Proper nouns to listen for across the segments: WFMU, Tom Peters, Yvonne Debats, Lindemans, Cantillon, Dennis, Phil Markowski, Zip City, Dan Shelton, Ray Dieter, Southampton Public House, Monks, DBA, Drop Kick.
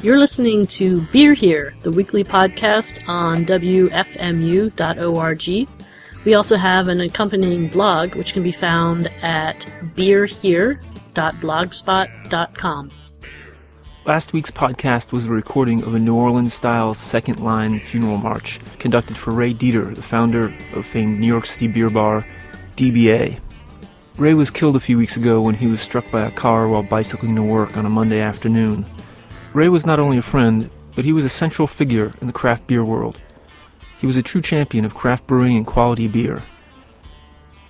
You're listening to Beer Here, the weekly podcast on WFMU.org. We also have an accompanying blog, which can be found at beerhere.blogspot.com. Last week's podcast was a recording of a New Orleans-style second-line funeral march conducted for Ray Dieter, the founder of famed New York City beer bar DBA. Ray was killed a few weeks ago when he was struck by a car while bicycling to work on a Monday afternoon. Ray was not only a friend, but he was a central figure in the craft beer world. He was a true champion of craft brewing and quality beer.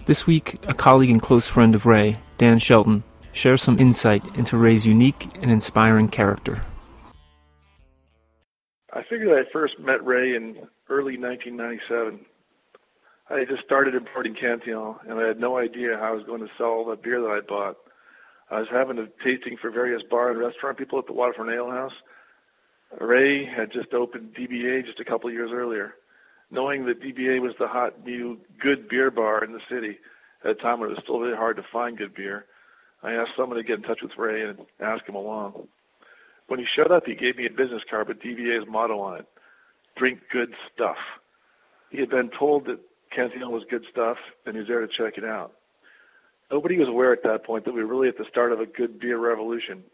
This week, a colleague and close friend of Ray, Dan Shelton, shares some insight into Ray's unique and inspiring character. I figured I first met Ray in early 1997. I had just started importing Cantillon, and I had no idea how I was going to sell all the beer that I bought. I was having a tasting for various bar and restaurant people at the Waterfront Ale House. Ray had just opened DBA just a couple of years earlier. Knowing that DBA was the hot new good beer bar in the city at a time when it was still really hard to find good beer, I asked someone to get in touch with Ray and ask him along. When he showed up, he gave me a business card with DBA's motto on it, "Drink good stuff." He had been told that Cantillon was good stuff, and he was there to check it out. Nobody was aware at that point that we were really at the start of a good beer revolution.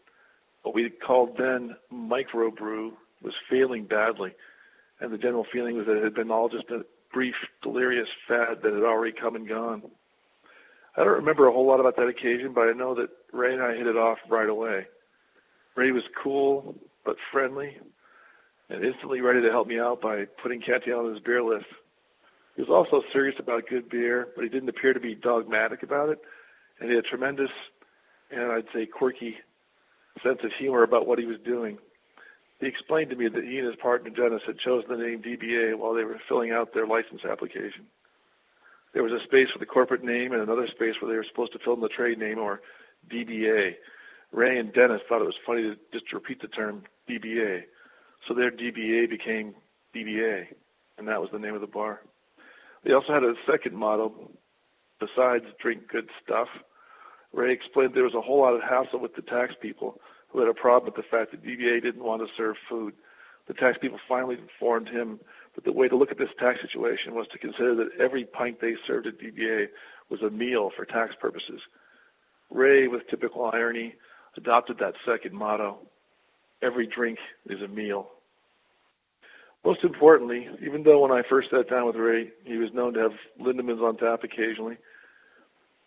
What we called then microbrew was failing badly, and the general feeling was that it had been all just a brief, delirious fad that had already come and gone. I don't remember a whole lot about that occasion, but I know that Ray and I hit it off right away. Ray was cool but friendly and instantly ready to help me out by putting Cantillon on his beer list. He was also serious about good beer, but he didn't appear to be dogmatic about it. And he had a tremendous, and I'd say quirky, sense of humor about what he was doing. He explained to me that he and his partner Dennis had chosen the name DBA while they were filling out their license application. There was a space for the corporate name and another space where they were supposed to fill in the trade name, or DBA. Ray and Dennis thought it was funny to just repeat the term DBA. So their DBA became DBA, and that was the name of the bar. They also had a second motto, besides drink good stuff. Ray explained there was a whole lot of hassle with the tax people who had a problem with the fact that DBA didn't want to serve food. The tax people finally informed him that the way to look at this tax situation was to consider that every pint they served at DBA was a meal for tax purposes. Ray, with typical irony, adopted that second motto, every drink is a meal. Most importantly, even though when I first sat down with Ray, he was known to have Lindemans on tap occasionally,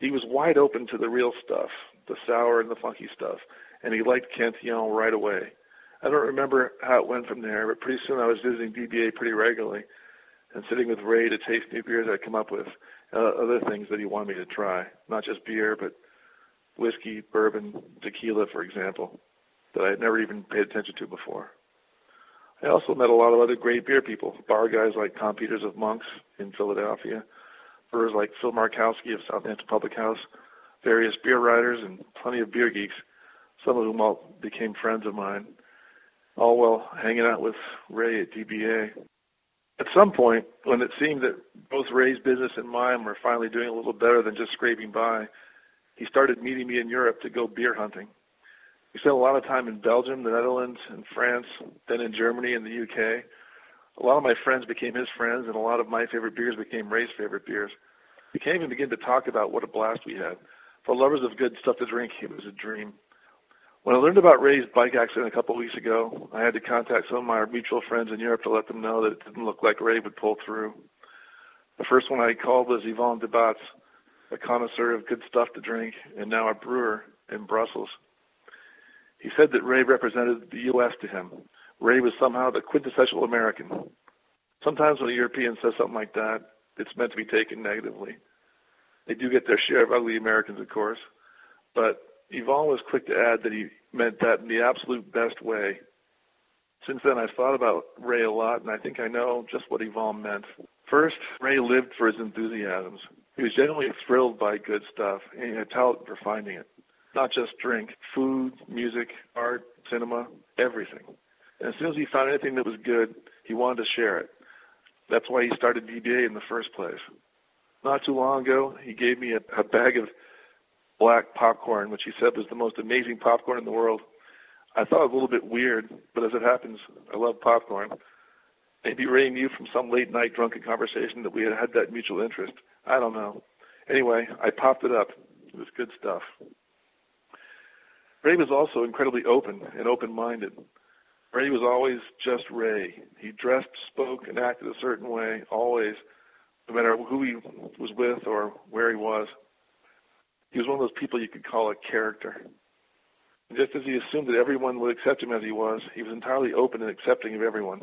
he was wide open to the real stuff, the sour and the funky stuff, and he liked Cantillon right away. I don't remember how it went from there, but pretty soon I was visiting DBA pretty regularly and sitting with Ray to taste new beers I'd come up with, other things that he wanted me to try, not just beer, but whiskey, bourbon, tequila, for example, that I had never even paid attention to before. I also met a lot of other great beer people, bar guys like Tom Peters of Monks in Philadelphia, brewers like Phil Markowski of Southampton Public House, various beer writers, and plenty of beer geeks, some of whom all became friends of mine, all while hanging out with Ray at DBA. At some point, when it seemed that both Ray's business and mine were finally doing a little better than just scraping by, he started meeting me in Europe to go beer hunting. We spent a lot of time in Belgium, the Netherlands, and France, then in Germany and the UK. A lot of my friends became his friends, and a lot of my favorite beers became Ray's favorite beers. We can't even begin to talk about what a blast we had. For lovers of good stuff to drink, it was a dream. When I learned about Ray's bike accident a couple of weeks ago, I had to contact some of my mutual friends in Europe to let them know that it didn't look like Ray would pull through. The first one I called was Yvonne Debats, a connoisseur of good stuff to drink, and now a brewer in Brussels. He said that Ray represented the U.S. to him. Ray was somehow the quintessential American. Sometimes when a European says something like that, it's meant to be taken negatively. They do get their share of ugly Americans, of course, but Yvonne was quick to add that he meant that in the absolute best way. Since then, I've thought about Ray a lot, and I think I know just what Yvonne meant. First, Ray lived for his enthusiasms. He was generally thrilled by good stuff, and he had talent for finding it. Not just drink, food, music, art, cinema, everything. And as soon as he found anything that was good, he wanted to share it. That's why he started DBA in the first place. Not too long ago, he gave me a bag of black popcorn, which he said was the most amazing popcorn in the world. I thought it was a little bit weird, but as it happens, I love popcorn. Maybe Ray knew from some late-night drunken conversation that we had that mutual interest. I don't know. Anyway, I popped it up. It was good stuff. Ray was also incredibly open and open-minded. Ray was always just Ray. He dressed, spoke, and acted a certain way, always, no matter who he was with or where he was. He was one of those people you could call a character. And just as he assumed that everyone would accept him as he was entirely open and accepting of everyone.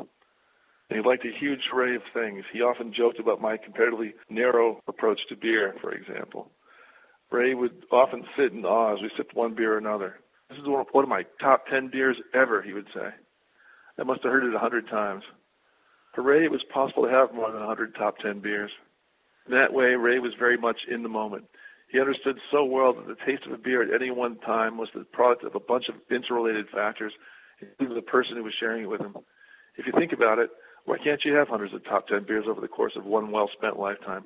And he liked a huge array of things. He often joked about my comparatively narrow approach to beer, for example. Ray would often sit in awe as we sipped one beer or another. This is one of my top 10 beers ever, he would say. I must have heard it 100 times. For Ray, it was possible to have more than 100 top 10 beers. In that way, Ray was very much in the moment. He understood so well that the taste of a beer at any one time was the product of a bunch of interrelated factors, including the person who was sharing it with him. If you think about it, why can't you have hundreds of top 10 beers over the course of one well-spent lifetime?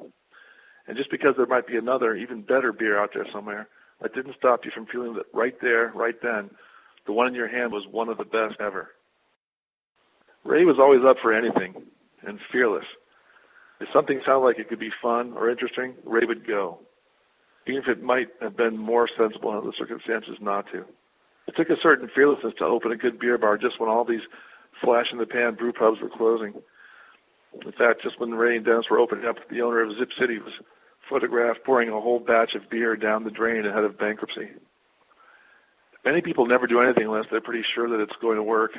And just because there might be another, even better beer out there somewhere, that didn't stop you from feeling that right there, right then, the one in your hand was one of the best ever. Ray was always up for anything and fearless. If something sounded like it could be fun or interesting, Ray would go, even if it might have been more sensible under the circumstances not to. It took a certain fearlessness to open a good beer bar just when all these flash-in-the-pan brew pubs were closing. In fact, just when Ray and Dennis were opening up, the owner of Zip City was photographed pouring a whole batch of beer down the drain ahead of bankruptcy. Many people never do anything unless they're pretty sure that it's going to work,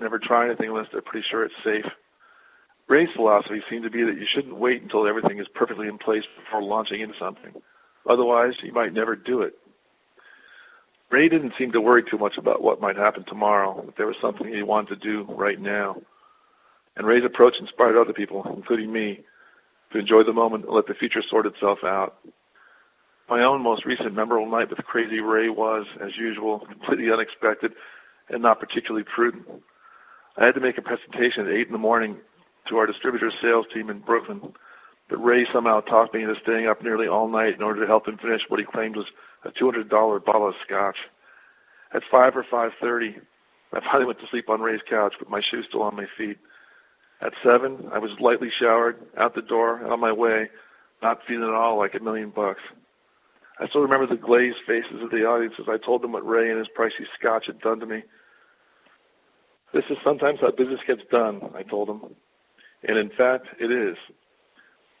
never try anything unless they're pretty sure it's safe. Ray's philosophy seemed to be that you shouldn't wait until everything is perfectly in place before launching into something. Otherwise, you might never do it. Ray didn't seem to worry too much about what might happen tomorrow, if there was something he wanted to do right now. And Ray's approach inspired other people, including me, to enjoy the moment and let the future sort itself out. My own most recent memorable night with Crazy Ray was, as usual, completely unexpected and not particularly prudent. I had to make a presentation at 8 in the morning to our distributor sales team in Brooklyn, but Ray somehow talked me into staying up nearly all night in order to help him finish what he claimed was a $200 bottle of scotch. At 5 or 5:30, I finally went to sleep on Ray's couch with my shoes still on my feet. At 7, I was lightly showered, out the door, and on my way, not feeling at all like $1,000,000. I still remember the glazed faces of the audience as I told them what Ray and his pricey scotch had done to me. This is sometimes how business gets done, I told them. And in fact, it is.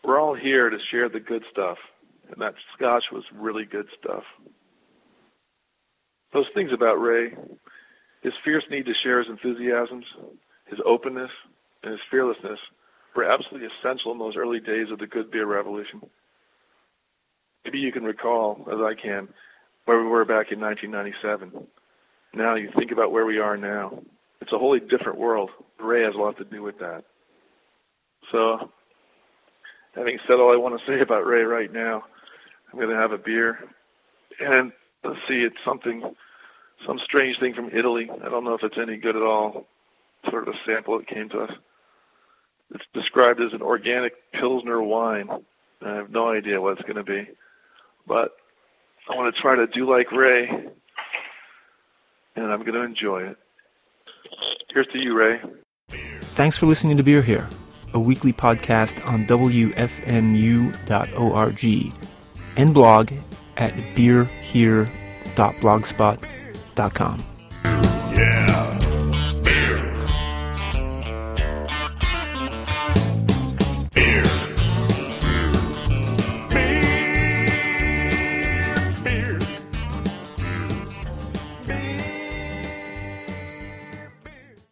We're all here to share the good stuff, and that scotch was really good stuff. Those things about Ray, his fierce need to share his enthusiasms, his openness, and his fearlessness were absolutely essential in those early days of the good beer revolution. Maybe you can recall, as I can, where we were back in 1997. Now you think about where we are now. It's a wholly different world. Ray has a lot to do with that. So, having said all I want to say about Ray right now, I'm going to have a beer. And let's see, it's some strange thing from Italy. I don't know if it's any good at all. Sort of a sample that came to us. It's described as an organic Pilsner wine. I have no idea what it's going to be. But I want to try to do like Ray, and I'm going to enjoy it. Here's to you, Ray. Thanks for listening to Beer Here, a weekly podcast on WFMU.org and blog at beerhere.blogspot.com.